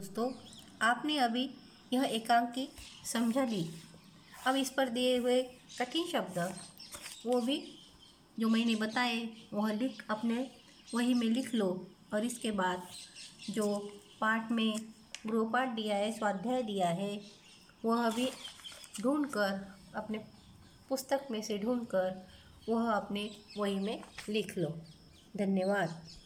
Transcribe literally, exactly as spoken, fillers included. दोस्तों, आपने अभी यह एकांकी समझा ली। अब इस पर दिए हुए कठिन शब्द वो भी जो मैंने बताए वह लिख अपने वही में लिख लो। और इसके बाद जो पाठ में गृहपाठ दिया है, स्वाध्याय दिया है, वह भी ढूंढकर अपने पुस्तक में से ढूंढकर वह अपने वही में लिख लो। धन्यवाद।